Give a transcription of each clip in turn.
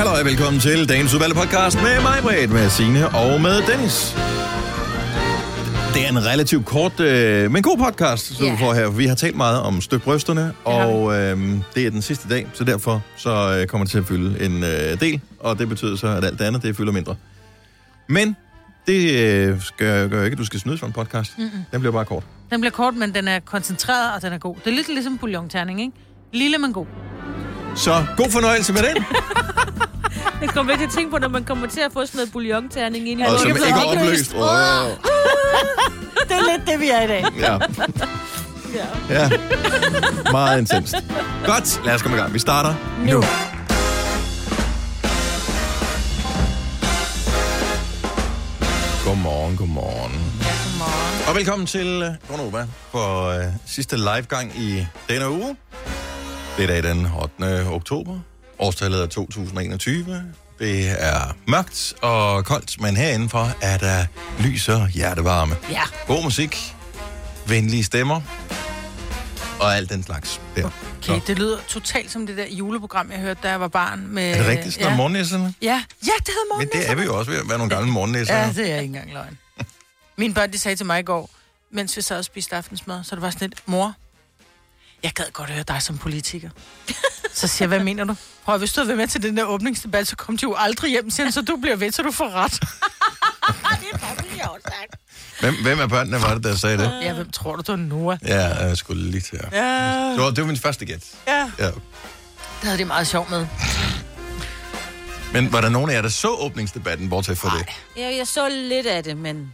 Hallo og velkommen til dagens udvalgte podcast med mig, Britt, med Signe og med Dennis. Det er en relativt kort, men god podcast, som vi får her. Vi har talt meget om støtbrysterne, og det er den sidste dag, så derfor så kommer det til at fylde en del, og det betyder så, at alt det andet det fylder mindre. Men det gør ikke, at du skal snydes for en podcast. Mm-mm. Den bliver bare kort. Den bliver kort, men den er koncentreret, og den er god. Det er lidt ligesom bouillon-terning, ikke? Lille, men god. Så god fornøjelse med den. Det kommer ikke til at tænke på, når man kommer til at få sådan noget bouillon-terning ind i hovedet. Og som ikke er opløst. Oh. Det er lidt det, vi er i dag. Ja. Ja. Meget intenst. Godt, lad os komme i gang. Vi starter nu. Godmorgen. Ja, godmorgen. Og velkommen til opa for sidste livegang i denne uge. Det er i dag den 8. oktober. Årstallet er 2021. Det er mørkt og koldt, men herindenfor er der lys og hjertevarme. Ja. God musik, venlige stemmer og alt den slags. Der. Okay, det lyder totalt som det der juleprogram, jeg hørte, da jeg var barn. Med, er det rigtigt? Sådan morgennæsserne? Ja, det hedder morgennæsserne. Men det er vi jo også ved at være nogle gamle morgennæsser. Ja, det er ikke engang løgn. Mine børn, de sagde til mig i går, mens vi sad og spiste aftensmad, så det var sådan lidt, mor, jeg gad godt høre dig som politiker. Så siger jeg, hvad mener du? Prøv, hvis du havde været med til den der åbningsdebat, så kom de jo aldrig hjem, siger, så du bliver ved, så du får ret. Det er faktisk sjovt, sagt. Hvem af børnene var det, der sagde det? Ja, hvem tror du, Noah? Ja, jeg skulle lige til her. Ja. Det var min første gæt. Ja. Det havde det meget sjovt med. Men var der nogen af jer, der så åbningsdebatten, bortset fra det? Ja, jeg så lidt af det, men...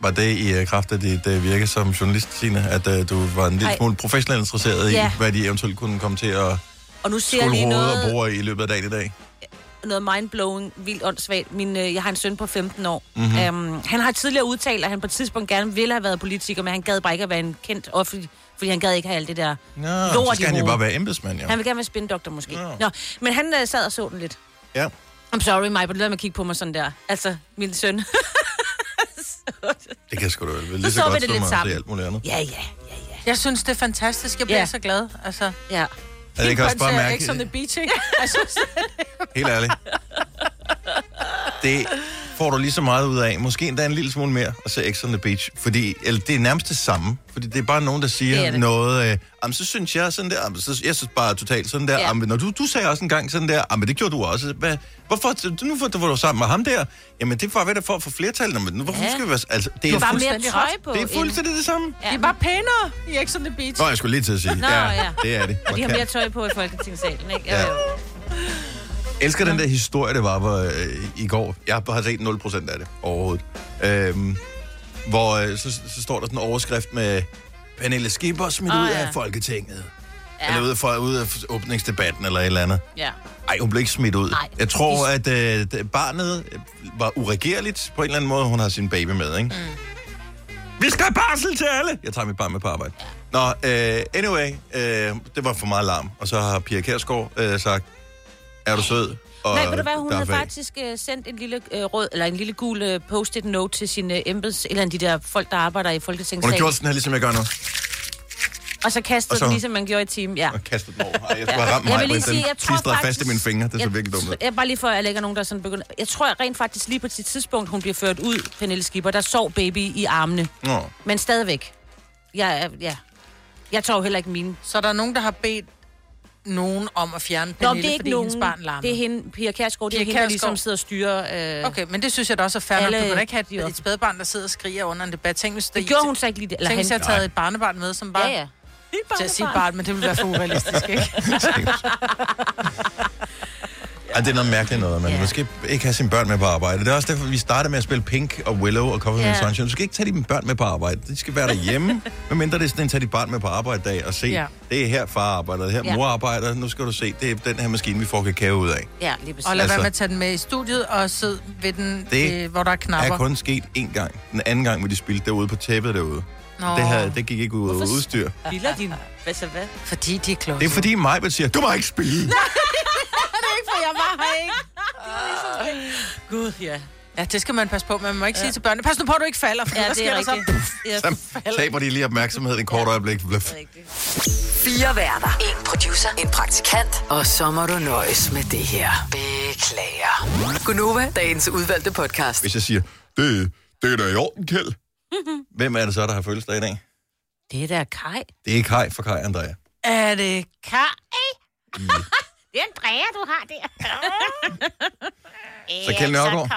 Var det i kraft af dit virke som journalist, Signe, at du var en lille smule professionelt interesseret i, hvad de eventuelt kunne komme til at skulle hovedet og bruge i løbet af dagen i dag? Noget mindblowing, vildt åndssvagt. Jeg har en søn på 15 år. Mm-hmm. Han har tidligere udtalt, at han på et tidspunkt gerne ville have været politiker, men han gad bare ikke at være en kendt offentlig, fordi han gad ikke have alt det der lort i hovedet. Så skal han jo bare være embedsmand, ja. Han vil gerne være spindoktor, måske. Nå, men han sad og så den lidt. Ja. I'm sorry, Maj, på det der med at kigge på mig sådan der. Altså, min søn. Det kan sgu da vel. Lige så godt stå mig til alt muligt andet. Ja. Jeg synes, det er fantastisk. Jeg bliver så glad. Altså, ja. Det kan også bare mærke... Ikke som det beaching. Helt ærligt. Det får du lige så meget ud af. Måske endda en lille smule mere at se X on the Beach. Fordi, eller det er nærmest det samme. Fordi det er bare nogen, der siger noget... så synes jeg sådan der... jeg synes bare totalt sådan der... når du sagde også en gang sådan der... men det gjorde du også. Hvorfor? Nu var du sammen med ham der. Jamen, det var ved at få flertal. Men hvorfor skal vi være... Altså, det er bare mere tøj på. Det er fuldstændig det samme. Ja. Det er bare pænere i X on the Beach. Nå, jeg skulle lige til at sige. Nå, ja. Det er det. Og de har mere tøj på i Folketingssalen, ikke? Ja. Elsker den der historie, det var i går. Jeg har set 0% af det overhovedet. Hvor så står der sådan en overskrift med Pernille Skipper smidt ud af Folketinget. Ja. Eller ud af åbningsdebatten eller et eller andet. Ja. Ej, hun blev ikke smidt ud. Ej. Jeg tror, at barnet var uregerligt på en eller anden måde. Hun har sin baby med, ikke? Mm. Vi skal have barsel til alle! Jeg tager mit barn med på arbejde. Ja. Nå, anyway, det var for meget larm. Og så har Pia Kjærsgaard sagt, er du sød? Nej, ved du hvad, hun havde faktisk sendt en lille rød, eller en lille gul post-it note til sine embeds, eller de der folk, der arbejder i Folketingssalen. Hun har gjort sådan her, ligesom jeg gør nu. Og så kastede den, ligesom man gjorde i team, Og kastede den over. Jeg skulle have ramt mig, men den klistrede fast i mine fingre. Det er så virkelig dumt. Jeg bare lige for, at jeg lægger nogen, der sådan begynder. Jeg tror rent faktisk lige på sit tidspunkt, hun bliver ført ud, Pernille Skipper, der sov baby i armene. Nå. Men stadigvæk. Jeg tror heller ikke mine. Så der er nogen, der har bedt nogen om at fjerne Pernille, fordi hendes barn larmer. Det er hende, Pia Kjærsgaard, det er hende, der ligesom sidder og styrer... Okay, men det synes jeg da også er fair, når du kan ikke have et spædbarn, der sidder og skriger under en debat. Tænk, hvis jeg havde taget et barnebarn med, som bare... Ja. Til at sige barn, men det ville være for urealistisk, ikke? Ej, det er noget mærkeligt noget, man skal ikke have sine børn med på arbejde. Det er også derfor, vi startede med at spille Pink og Willow og Coffee and Sunshine. Du skal ikke tage dine børn med på arbejde. De skal være derhjemme, medmindre det er sådan en tage dit barn med på arbejde-dag og se, det er her far arbejder, det er her mor arbejder. Nu skal du se, det er den her maskine, vi får kakao ud af. Ja, lige præcis. Og lad være med at tage den med i studiet og sidde ved den, hvor der er knapper. Det er kun sket én gang. Den anden gang, hvor de spildte derude på tæppet derude. Det gik ikke ud af udstyr. Spiller de? Hvad? Fordi de er kloge. Det er fordi Majbert siger, du må ikke spille. Nej, det er ikke, for jeg var her, ikke? Gud, ja. Ja, det skal man passe på, man må ikke sige til børnene, pas nu på, at du ikke falder, for der sker der så. Så taber de lige opmærksomhed en kort øjeblik. Bløf. Fire værter, en producer, en praktikant, og så må du nøjes med det her. Beklager. Gunova, dagens udvalgte podcast. Hvis jeg siger, det er da i orden, Kjeld. Hvem er det så, der har følelsesdag i dag? Det er da Kai. Det er Kai fra Kai Andrea. Er det Kai? Yeah. Det er Andrea, du har der. Så Kjell Nørgaard.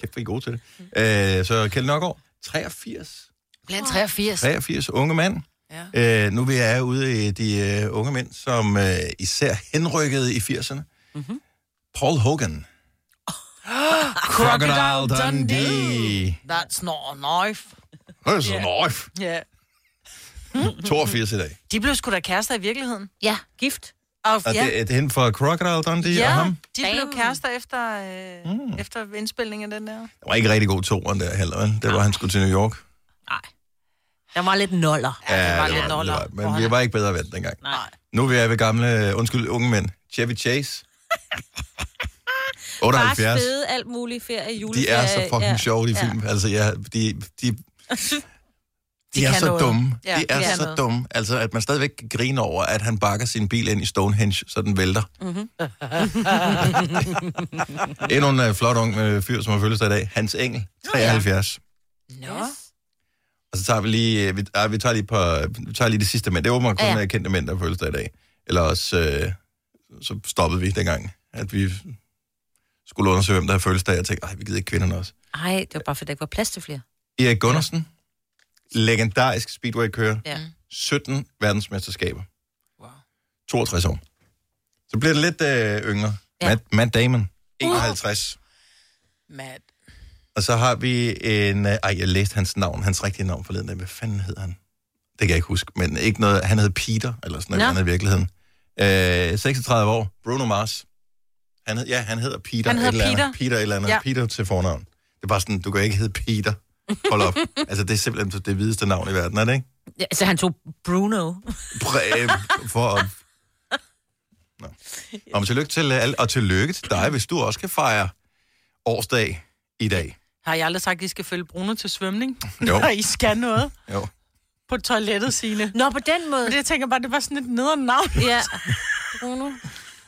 Kæft, vi er gode til det. Så Kjell Nørgaard, 83. Blandt 83. 83 unge mand. Ja. Nu er jeg ude i de unge mænd, som især henrykkede i 80'erne. Mm-hmm. Paul Hogan. Crocodile Dundee. That's not a knife. That's a knife. Yeah. 82 i dag. De blev sgu da kærester i virkeligheden. Ja, gift. Og det er hende fra Crocodile Dundee og ham? De blev kærester efter indspilningen af den der. Det var ikke rigtig god toeren der heller, vel? Det var, han skulle til New York. Nej. Der var lidt noller. Ja, det var lidt noller. Men vi var ikke bedre vendt dengang. Nej. Nu er vi ved unge mænd. Chevy Chase. 78. Bare spæde alt muligt ferie, juleferie. De er så fucking sjove, de film. Altså, de er så dumme. Ja, de er så dumme. Altså, at man stadigvæk griner over, at han bakker sin bil ind i Stonehenge, så den vælter. Mm-hmm. Endnu en flot ung fyr, som har fødselsdag i dag. Hans Engel, 73. Nå. Ja. Og så tager vi lige... Vi tager lige det sidste mænd. Det er åbenbart kun kendte mænd, der har fødselsdag i dag. Eller også... så stoppede vi dengang, at vi... skulle undersøge, hvem der har følelsesdag, og jeg tænkte, vi gider ikke kvinderne også. Nej, det var bare, fordi der ikke var plads til flere. Irg Gunnerson, legendarisk speedway-kører, 17 verdensmesterskaber, 62 år. Så bliver det lidt yngre. Ja. Matt Damon, 51. Matt. Og så har vi en... jeg læste hans rigtige navn forleden. Hvad fanden hed han? Det kan jeg ikke huske, men ikke noget... Han hed Peter, eller sådan noget andet i virkeligheden. 36 år, Bruno Mars. Han hedder Peter. Han hedder Peter eller andet. Ja. Peter til fornavn. Det er bare sådan, du kan ikke hedde Peter. Hold op. Altså, det er simpelthen det videste navn i verden, er det ikke? Ja, så han tog Bruno. Nå. Og tillykke til alle, og tillykke til dig, hvis du også kan fejre årsdag i dag. Har jeg aldrig sagt, at I skal følge Bruno til svømning? Jo. Når I skal noget? Jo. På toilettet, Signe. Nå, på den måde. Det jeg tænker bare, det var sådan et nederen navn. Ja, Bruno.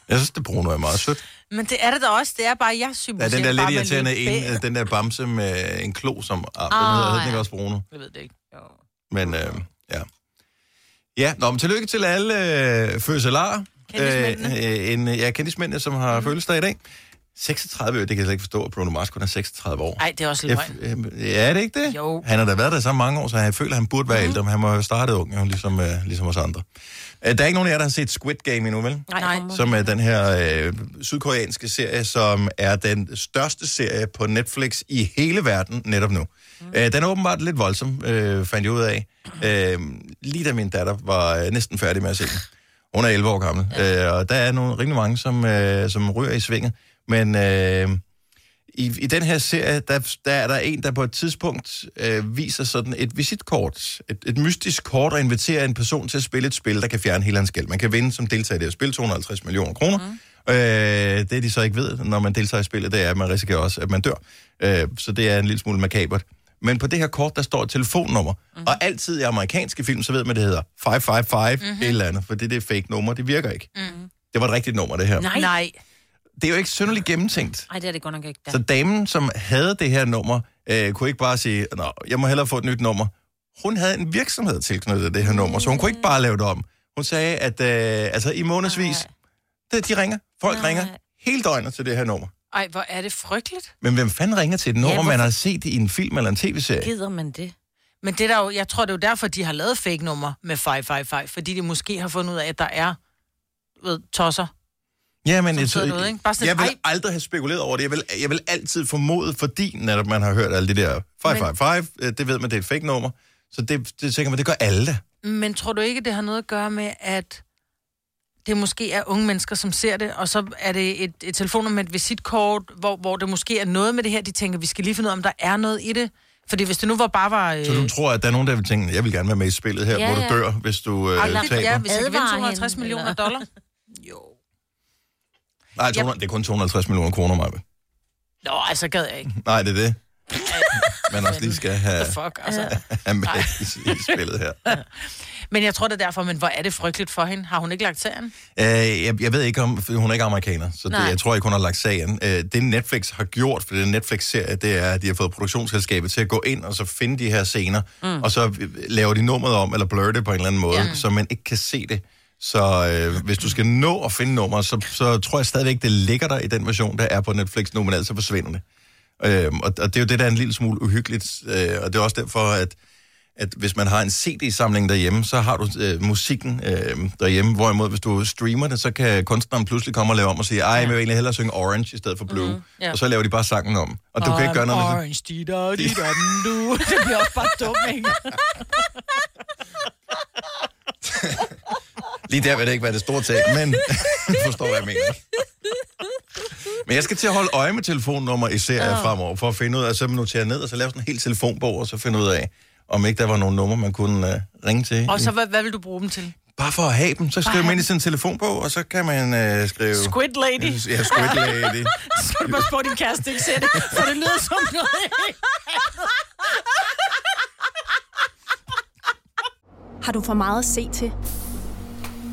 Jeg synes, det Bruno er meget sødt. Men det er det da også. Det er bare, jeg synes... Ja, den der lidt irriterende en, den der bamse med en klo som arm. Den hedder ikke også Bruno. Jeg ved det ikke. Jo. Men men tillykke til alle fødselarer. Kendismændene. Kendismændene, som har fødselsdag i dag. 36 år, det kan jeg slet ikke forstå, at Bruno Mars kun er 36 år. Nej, det er også løgn. Er det ikke det? Jo. Han har da været der så mange år, så jeg føler, at han burde være ældre, men han må have startet ung, ligesom os andre. Der er ikke nogen af jer, der har set Squid Game endnu, vel? Nej. Som er den her sydkoreanske serie, som er den største serie på Netflix i hele verden netop nu. Den er åbenbart lidt voldsom, fandt jeg ud af. Lige da min datter var næsten færdig med at se den. Hun er 11 år gammel, og der er nogle rimelig mange, som ryger i svinget. Men i den her serie, der er der en, der på et tidspunkt viser sådan et visitkort. Et mystisk kort, og inviterer en person til at spille et spil, der kan fjerne hele hans gæld. Man kan vinde som deltager i det her spil 250 millioner kroner. Mm. Det de så ikke ved, når man deltager i spillet, det er, at man risikerer også, at man dør. Så det er en lille smule makabert. Men på det her kort, der står et telefonnummer. Mm. Og altid i amerikanske film, så ved man, det hedder 555 eller andet. For det er fake nummer, det virker ikke. Mm. Det var et rigtigt nummer, det her. Nej. Det er jo ikke synderligt gennemtænkt. Nej, det er det godt nok ikke. Da. Så damen, som havde det her nummer, kunne ikke bare sige, nå, jeg må hellere få et nyt nummer. Hun havde en virksomhed tilknyttet det her nummer, så hun kunne ikke bare lave det om. Hun sagde, at i månedsvis, folk ringer hele døgnet til det her nummer. Ej, hvor er det frygteligt. Men hvem fanden ringer til et nummer, man har set i en film eller en tv-serie? Gider man det? Men det der jo, jeg tror, det er jo derfor, de har lavet fake nummer med 555, fordi de måske har fundet ud af, at der er tosser. Ja, men jeg vil aldrig have spekuleret over det. Jeg vil altid formode, fordi netop man har hørt alle de der 555, det ved man, det er et fake nummer. Så det tænker man, det gør alle. Men tror du ikke, det har noget at gøre med, at det måske er unge mennesker, som ser det, og så er det et telefonnummer med et visitkort, hvor det måske er noget med det her, de tænker, vi skal lige finde ud af, om der er noget i det. Fordi hvis det nu var... Så du tror, at der er nogen, der vil tænke, jeg vil gerne være med i spillet her, hvor du dør, hvis du taber? Ja, hvis jeg kan vinde 250 millioner $. Jo. Nej, det er kun 250 millioner kroner, Maja. Nå, altså gad jeg ikke. Nej, det er det. Man også lige skal have, fuck, altså. Have med i spillet her. Ja. Men jeg tror, det er derfor, men hvor er det frygteligt for hende? Har hun ikke lagt sagen? Jeg ved ikke, om hun er ikke amerikaner, så det, jeg tror ikke, hun har lagt sagen. Det Netflix har gjort, for det Netflix-serie, det er, at de har fået produktionsselskabet til at gå ind og så finde de her scener, og så laver de nummeret om, eller blurre det på en eller anden måde, så man ikke kan se det. Så hvis du skal nå at finde nummeret, så tror jeg stadigvæk, det ligger der i den version, der er på Netflix nu, men altså forsvinder det. Og det er jo det, der er en lille smule uhyggeligt, og det er også derfor, at hvis man har en CD-samling derhjemme, så har du musikken derhjemme, hvorimod hvis du streamer det, så kan kunstneren pludselig komme og lave om og sige, ej, jeg vil egentlig hellere synge Orange i stedet for Blue, og så laver de bare sangen om. Og du kan ikke gøre noget med Orange, di-da-di-da-du. Det bliver også bare dumt, ikke? Lige der vil det ikke være det store tag, men forstår, hvad jeg mener. Men jeg skal til at holde øje med telefonnummer i serier fremover, for at finde ud af, så notere ned, og så lave sådan en hel telefonbog, og så finde ud af, om ikke der var nogle numre, man kunne ringe til. Og så hvad vil du bruge dem til? Bare for at have dem. Så skriver man ind i sådan en telefonbog, og så kan man skrive... Squid Lady. Ja, Squid Lady. Så kan du bare spørge din kæreste, ikke se det, for det lyder som noget. Har du for meget at se til?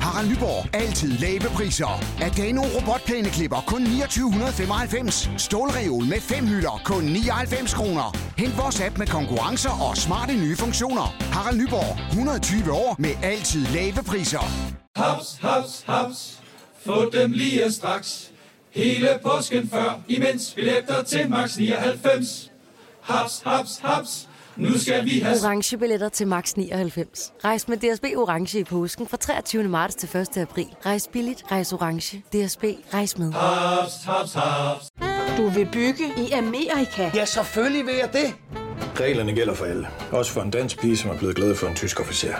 Harald Nyborg. Altid lave priser. Adano robotplæneklipper kun 2995. Stålreol med 5 hylder kun 99 kroner. Hent vores app med konkurrencer og smarte nye funktioner. Harald Nyborg. 120 år med altid lave priser. Haps, haps, haps. Få dem lige straks. Hele påsken før, imens billetter til max 99. Haps, haps, haps. Nu skal vi have orange billetter til max 99. Rejs med DSB orange i påsken fra 23. marts til 1. april. Rejs billigt, rejs orange. DSB, rejs med. Hops, hops, hops. Du vil bygge i Amerika? Ja, selvfølgelig vil jeg det. Reglerne gælder for alle. Også for en dansk pige, som er blevet glad for en tysk officer.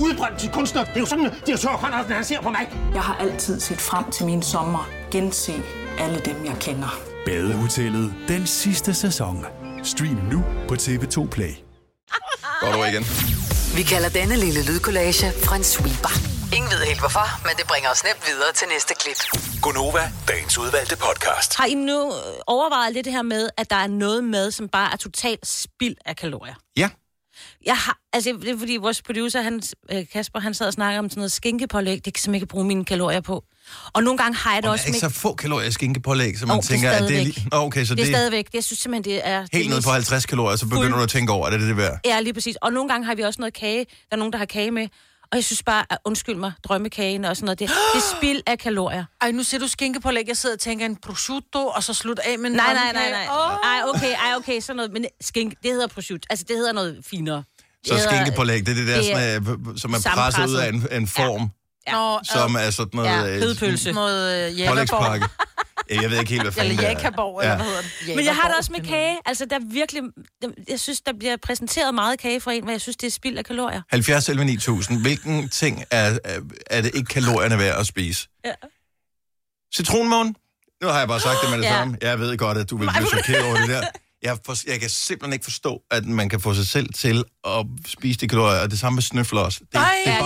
Udbrændt til kunstner. Det er jo sådan, at de har tørt, at han ser på mig. Jeg har altid set frem til min sommer. Gense alle dem, jeg kender. Badehotellet. Den sidste sæson. Stream nu på TV2 Play. Godt over igen. Vi kalder denne lille lydkollage en sweeper. Ingen ved helt hvorfor, men det bringer os nemt videre til næste klip. Gunova, dagens udvalgte podcast. Har I nu overvejet lidt det her med, at der er noget med, som bare er totalt spild af kalorier? Ja. Jeg har, altså det er fordi vores producer, Kasper, han sad og snakkede om sådan noget skinkepålæg, det kan jeg ikke bruge mine kalorier på. Og nogle gange har jeg det også med... Der er ikke så få kalorier i skinkepålæg, så man tænker, at det er lige... Okay, så det er stadigvæk. Jeg synes simpelthen, det er... Helt ned på 50 kalorier, så begynder du at tænke over, er det værd? Ja, lige præcis. Og nogle gange har vi også noget kage. Der er nogen, der har kage med. Og jeg synes bare, at undskyld mig, drømmekagen og sådan noget. Det er spild af kalorier. Ej, nu ser du skinkepålæg. Jeg sidder og tænker en prosciutto, og så slutter af med en drømmekage. Nej. Okay, sådan noget. Men skink, det hedder prosciutto. Altså, det hedder noget finere. Så skinkepålæg, det er det der, som man presser ud af en form. Ja. Som er sådan noget... Ja, kødpølse. Noget jægerborg. Jeg ved ikke helt, hvad fanden det er. Eller jægerborg, eller hvad hedder det? Jægerborg. Men jeg har det også med kage. Altså, der virkelig... Jeg synes, der bliver præsenteret meget kage fra en, hvor jeg synes, det er spild af kalorier. 70-9000. Hvilken ting er det ikke kalorierne værd at spise? Ja. Citronmåne? Nu har jeg bare sagt det med det samme. Jeg ved godt, at du vil blive chokeret over det der. Jeg kan simpelthen ikke forstå, at man kan få sig selv til at spise de kalorier, og det samme med snøfler også. Det er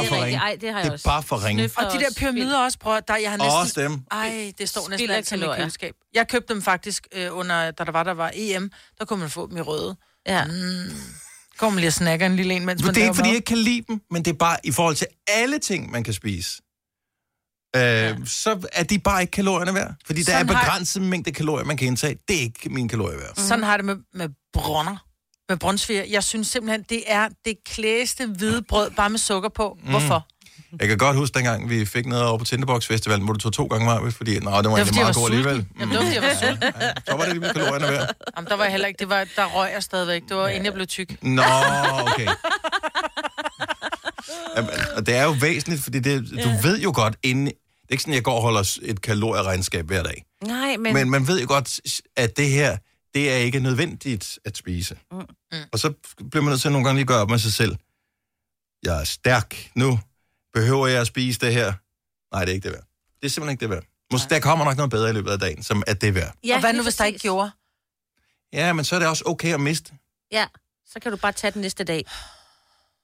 bare for ringe. Og de der pyramider også, bror, jeg har næsten... Også dem. Ej, det står næsten altid i mit køleskab. Jeg købte dem faktisk, da der var EM, der kunne man få dem i røde. Ja. Går man lige og snakker en lille en, mens man laver. Det er ikke, fordi jeg ikke kan lide dem, men det er bare i forhold til alle ting, man kan spise. Så er de bare ikke kalorierne værd. Fordi sådan der er begrænset mængde kalorier, man kan indtage. Det er ikke mine kalorier værd. Sådan har det med brønder. Med brøndsviger. Jeg synes simpelthen, det er det klæste hvide brød, bare med sukker på. Hvorfor? Jeg kan godt huske, dengang vi fik noget over på Tinderbox Festival, hvor du tog 2 gange meget, fordi det var egentlig meget god alligevel. Jamen, det var sulten. Så var det lige kalorierne værd. Jamen, der var heller ikke. Der røg jeg stadigvæk. Det var inden jeg blev tyk. Nå, okay. Og det er jo væsentligt, fordi du ved jo godt inden. Det er ikke sådan, at jeg går og holder et kalorieregnskab hver dag. Nej, men... Men man ved jo godt, at det her, det er ikke nødvendigt at spise. Og så bliver man nødt til at nogle gange lige gøre op med sig selv. Jeg er stærk nu. Behøver jeg at spise det her? Nej, det er ikke det værd. Det er simpelthen ikke det værd. Måske der kommer nok noget bedre i løbet af dagen, som at det er værd. Ja, og hvad nu, hvis der ikke gjorde? Ja, men så er det også okay at miste. Ja, så kan du bare tage den næste dag.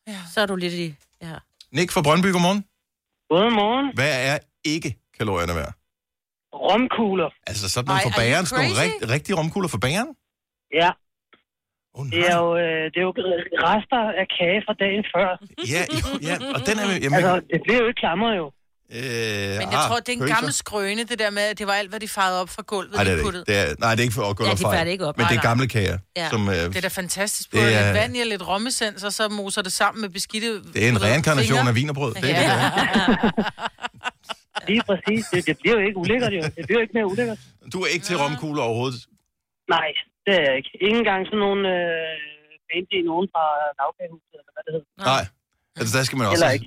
Ja. Så er du lidt i... Ja. Nick fra Brøndby, godmorgen. Godmorgen. Hvad er ikke kalorierne værd? Romkugler. Altså sådan nogle for bageren? Sådan nogle rigtige romkugler for bageren? Ja. Oh, det er jo rester af kage fra dagen før. Ja, og den er jo... Jamen... Altså, det bliver jo ikke klamret jo. Men jeg tror, det er en gammel skrøne, det der med, at det var alt, hvad de fejede op fra gulvet. Nej, det er ikke for gulvet fejret. Ja, de ikke op. Men det er gamle kager. Ja. Som, det er da fantastisk. Både lidt vand i og lidt rommesens, og så moser det sammen med beskidte... Det er en reinkarnation af vinerbrød. Det er det, det er. Lige præcis. Det bliver jo ikke ulækkert, jo. Det bliver jo ikke mere ulækkert. Du er ikke til romkugler overhovedet? Nej, det er jeg ikke. Ingen gang sådan nogen... nogen fra lavkagehuset, eller hvad det hedder. Nej. Altså,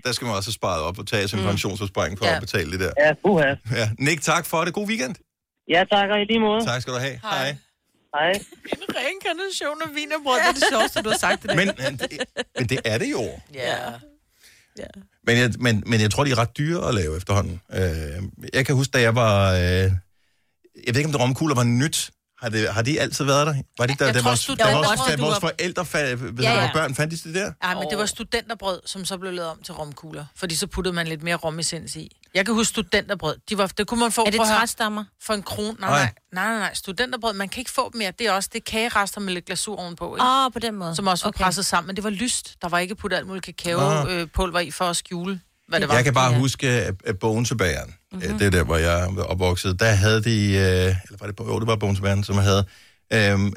der skal man også spare op og tage sin pensionsopsparing for at betale det der. Ja, uha. Ja. Nick, tak for det. God weekend. Ja, tak, og i lige måde. Tak skal du have. Hej. Hej. En reinkarnation af vinerbrød, det er det sjoveste, du har sagt det der. Men det er det jo. Ja. Ja. Men jeg tror, de er ret dyre at lave efterhånden. Jeg kan huske, da jeg var... jeg ved ikke, om det romkugler var nyt. Har de altid været der? Var det ikke der? Vores forældre og børn fandt det der? Nej, men det var studenterbrød, som så blev lavet om til romkugler. Fordi så puttede man lidt mere romessens i. Jeg kan huske studenterbrød. Det kunne man få... Er det træstammer? For en krone. Nej. Studenterbrød, man kan ikke få mere. Det er også det kagerester med lidt glasur ovenpå. Åh, på den måde. Som også var presset sammen. Men det var lyst. Der var ikke puttet alt muligt kakaopulver i for at skjule, hvad det var. Jeg kan bare huske bogentilbageren. Mm-hmm. Det er der, hvor jeg var opvokset. Der havde de, eller var det på 8 Bogenseverden, som jeg havde.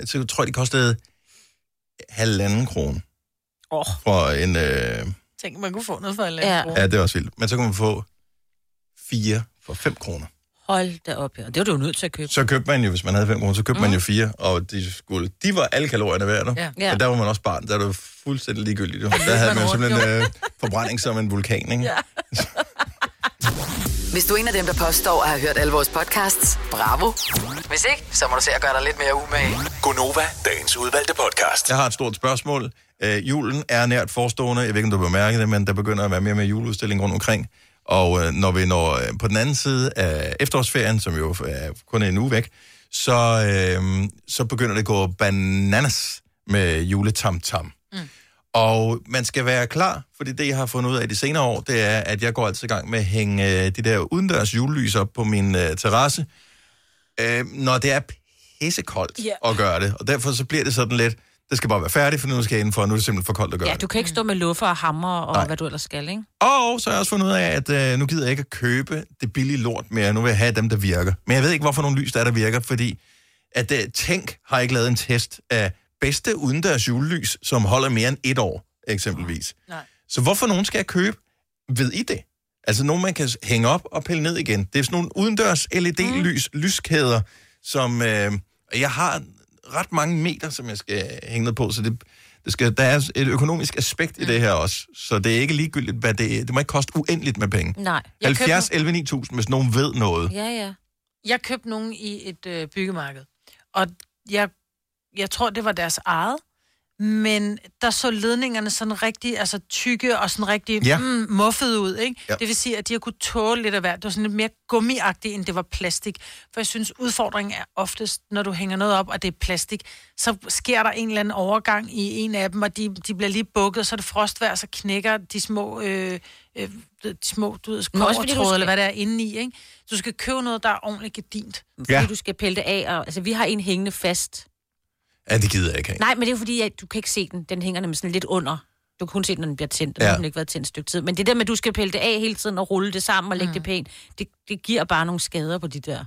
Så tror jeg, det kostede 1,5 krone. For en... Tænk, man kunne få noget for 1,5 krone. Ja, det var også vildt. Men så kunne man få 4 for 5 kroner. Hold da op, ja. Det var du jo nødt til at købe. Så købte man jo, hvis man havde 5 kroner, så købte man jo 4. Og de var alle kalorierne værd, du. Ja. Og der var man også barn. Der var det fuldstændig ligegyldigt. Der havde man jo simpelthen forbrænding som en vulkan, ikke? Ja. Hvis du er en af dem, der påstår at have hørt alle vores podcasts, bravo. Hvis ikke, så må du se at gøre dig lidt mere umage. Gonova, dagens udvalgte podcast. Jeg har et stort spørgsmål. Julen er nært forestående. Jeg ved ikke, om du vil mærke det, men der begynder at være mere og mere juleudstilling rundt omkring. Og når vi når på den anden side af efterårsferien, som jo er kun en uge væk, så begynder det at gå bananas med juletamtam. Mm. Og man skal være klar, fordi det, jeg har fundet ud af de senere år, det er, at jeg går altid i gang med at hænge de der udendørs julelys op på min terrasse, når det er pissekoldt at gøre det. Og derfor så bliver det sådan lidt, det skal bare være færdigt, for nu skal jeg indenfor, og nu er det simpelthen for koldt at gøre det. Ja, du kan ikke stå med luffer og hammer og hvad du ellers skal, ikke? Og så har jeg også fundet ud af, at nu gider jeg ikke at købe det billige lort mere, nu vil jeg have dem, der virker. Men jeg ved ikke, hvorfor nogle lys der virker, fordi at Tænk har ikke lavet en test af bedste udendørs julelys, som holder mere end 1 år, eksempelvis. Nej. Så hvorfor nogen skal jeg købe? Ved I det? Altså nogen, man kan hænge op og pille ned igen. Det er sådan nogle udendørs LED-lys, lyskæder, som... jeg har ret mange meter, som jeg skal hænge ned på, så der er et økonomisk aspekt i det her også. Så det er ikke ligegyldigt, hvad det er. Det må ikke koste uendeligt med penge. Nej. 70, 11, 9000, hvis nogen ved noget. Ja, ja. Jeg købte nogen i et byggemarked, og jeg tror, det var deres eget, men der så ledningerne sådan rigtig, altså tykke og sådan rigtig muffede ud, ikke? Ja. Det vil sige, at de har kunnet tåle lidt af hvert. Det var sådan lidt mere gummiagtigt, end det var plastik. For jeg synes, udfordringen er oftest, når du hænger noget op, og det er plastik, så sker der en eller anden overgang i en af dem, og de bliver lige bukket, så er det frostvejr, så knækker de små... små, du ved, skovretråd, eller hvad der er inde i, ikke? Du skal købe noget, der er ordentligt gedint. Ja. Fordi du skal pille det af, og altså, vi har en hængende fast... Ja, det gider jeg ikke. Nej, men det er jo fordi, at du kan ikke se den. Den hænger nemlig sådan lidt under. Du kan kun se den, når den bliver tændt. Den har ikke været tændt et stykke tid. Men det der med, at du skal pille det af hele tiden og rulle det sammen og lægge det pænt, det giver bare nogle skader på de der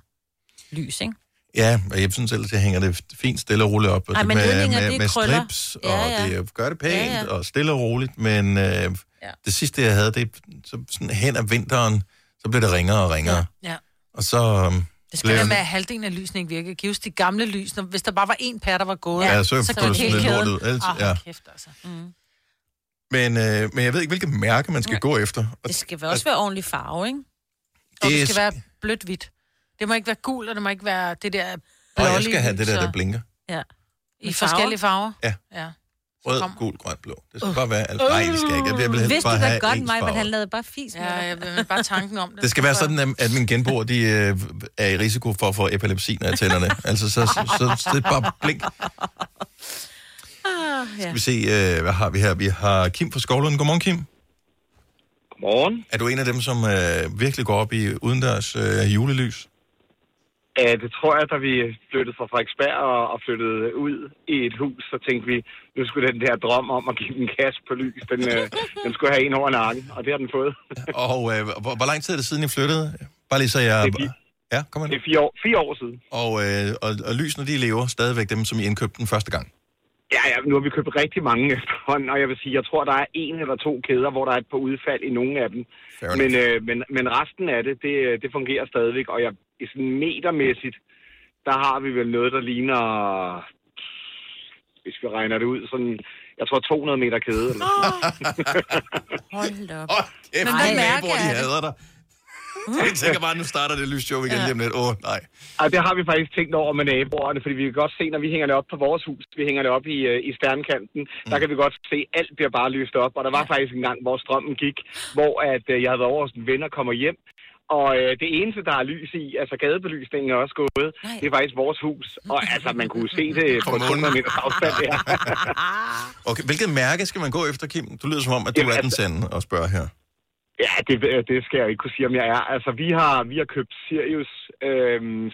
lys, ikke? Ja, og jeg synes ellers, at jeg hænger det fint stille og roligt op. Nej, men med strips, og det gør det pænt og stille og roligt. Men det sidste, jeg havde, det så sådan hen ad vinteren, så blev det ringere og ringere. Ja. Og så... Det skal være med, at halvdelen af lysene ikke virker. Gives de gamle lys, hvis der bare var én pære, der var gået, så kunne det helt kæden. Kæft, altså. Men jeg ved ikke, hvilket mærke man skal gå efter. Og det skal også være ordentlig farve, ikke? Og det skal være blødt hvidt. Det må ikke være gul, og det må ikke være det der blålige. Og jeg skal have det der blinker. Ja. I forskellige farver? Ja. Rød, gul, grøn, blå. Det skal bare være... Nej, det skal ikke. Jeg vil vidste du da godt, Maj, men han lavede bare fis med det. Ja, bare tanken om det. Det skal være sådan, at mine genboer, de er i risiko for at få epilepsi, når jeg tænder det. Altså, så det er bare blink. Skal vi se, hvad har vi her? Vi har Kim fra Skovlunden. Godmorgen, Kim. Godmorgen. Er du en af dem, som virkelig går op i udendørs julelys? Ja, det tror jeg, da vi flyttede fra Frederiksberg og flyttede ud i et hus, så tænkte vi, nu skulle den der drøm om at give den kasse på lys, den skulle have en over nakken, og det har den fået. Og hvor lang tid er det siden, I flyttede? Bare lige så jeg... Ja, kom ind. Det er 4 år siden. Og lysene, de lever stadigvæk dem, som I indkøbte den første gang? Ja, nu har vi købt rigtig mange efterhånden, og jeg vil sige, jeg tror, der er 1 eller 2 kæder, hvor der er et par udfald i nogle af dem. Men resten af det fungerer stadigvæk, og jeg... I sådan metermæssigt, der har vi vel noget, der ligner, hvis vi regner det ud, sådan, jeg tror 200 meter kæde. Eller hold op. Kæft, men hvor de hader dig. Jeg tænker bare, nu starter det lysshow igen lige om lidt. Nej. Og det har vi faktisk tænkt over med naboerne, fordi vi kan godt se, når vi hænger det op på vores hus, vi hænger det op i Sternkanten, der kan vi godt se, at alt bliver bare lyst op. Og der var faktisk en gang, hvor strømmen gik, hvor at, jeg havde været over hos en ven og kommer hjem. Og det eneste, der er lys i, altså gadebelysningen er også gået, det er faktisk vores hus. Og altså, man kunne se det på 100 meters afstand, det her. Okay, hvilket mærke skal man gå efter, Kim? Du lyder som om, at du er den sande og spørger her. Ja, det skal jeg ikke kunne sige, om jeg er. Altså, vi har købt Sirius,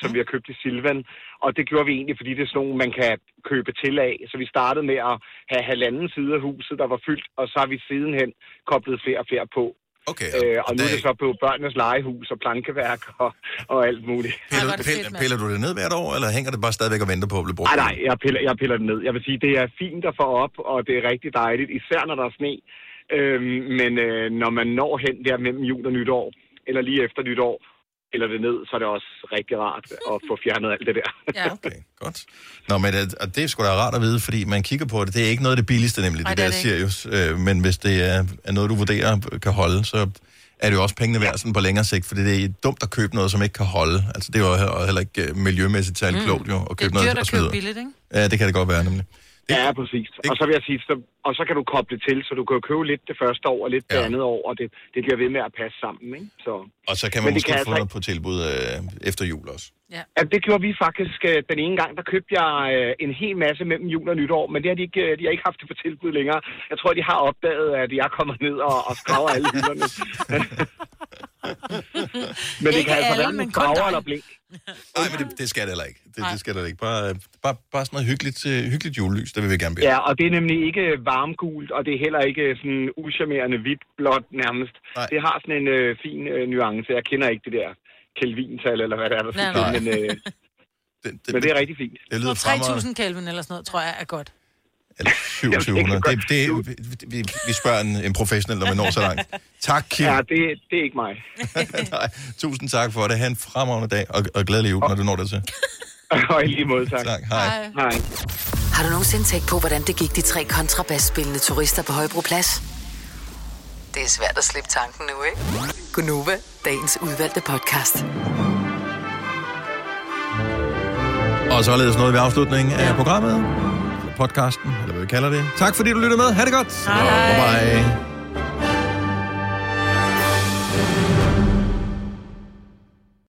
som vi har købt i Silvan, og det gjorde vi egentlig, fordi det er sådan nogle, man kan købe til af. Så vi startede med at have 1,5 side af huset, der var fyldt, og så har vi sidenhen koblet flere og flere på. Okay, og nu er det så på børnenes legehus og plankeværk og alt muligt. Piller du det ned hvert år, eller hænger det bare stadigvæk og venter på at blive brugt? Nej, jeg piller det ned. Jeg vil sige, det er fint at få op, og det er rigtig dejligt, især når der er sne. Men når man når hen der mellem jul og nytår, eller lige efter nytår, eller det ned, så er det også rigtig rart at få fjernet alt det der. Ja. Okay, godt. Nå, men det er sgu da rart at vide, fordi man kigger på det. Det er ikke noget af det billigste, nemlig. Ej, det der Sirius. Men hvis det er noget, du vurderer kan holde, så er det jo også pengene værd sådan på længere sigt, fordi det er dumt at købe noget, som ikke kan holde. Altså, det er jo heller ikke miljømæssigt særlig klogt jo, at købe noget, der smider. Det er dyrt at købe billigt, ikke? Ja, det kan det godt være, nemlig. Ja, præcis. Og så vil jeg sige, og så kan du koble til, så du kan købe lidt det første år og lidt det andet år, og det bliver ved med at passe sammen, ikke? Så. Og så kan man måske få noget på tilbud efter jul også. Ja. Ja, det gjorde vi faktisk den ene gang, der købte jeg en hel masse mellem jul og nytår, men det har de har ikke haft det på tilbud længere. Jeg tror, de har opdaget, at jeg kommer ned og skraver alle hylderne. Men det kan altså være med skraver eller blink. Nej, men det skal det heller ikke. Det skal det ikke. Bare sådan noget hyggeligt julelys, det vil vi gerne bede. Ja, og det er nemlig ikke varmgult, og det er heller ikke sådan uschammerende hvidt, blåt nærmest. Nej. Det har sådan en fin nuance. Jeg kender ikke det der Kelvin-tal, eller hvad det er, der skal til, men men det er rigtig fint. Det lyder 3.000 Kelvin eller sådan noget, tror jeg er godt. Eller 2700. Vi spørger en professionel, når man når så langt. Tak, Kim. Ja, det er ikke mig. Nej, tusind tak for det. Ha' en fremragende dag, og glædelig jul, når du når det til. Og i lige måde, tak. Tak, hej. Har du nogensinde tænkt på, hvordan det gik de 3 kontrabasspillende turister på Højbroplads? Det er svært at slippe tanken nu, ikke? Gunova, dagens udvalgte podcast. Og så er det noget ved afslutningen af programmet. Podcasten, eller hvad vi kalder det. Tak fordi du lyttede med. Ha' det godt. Hej. Bye.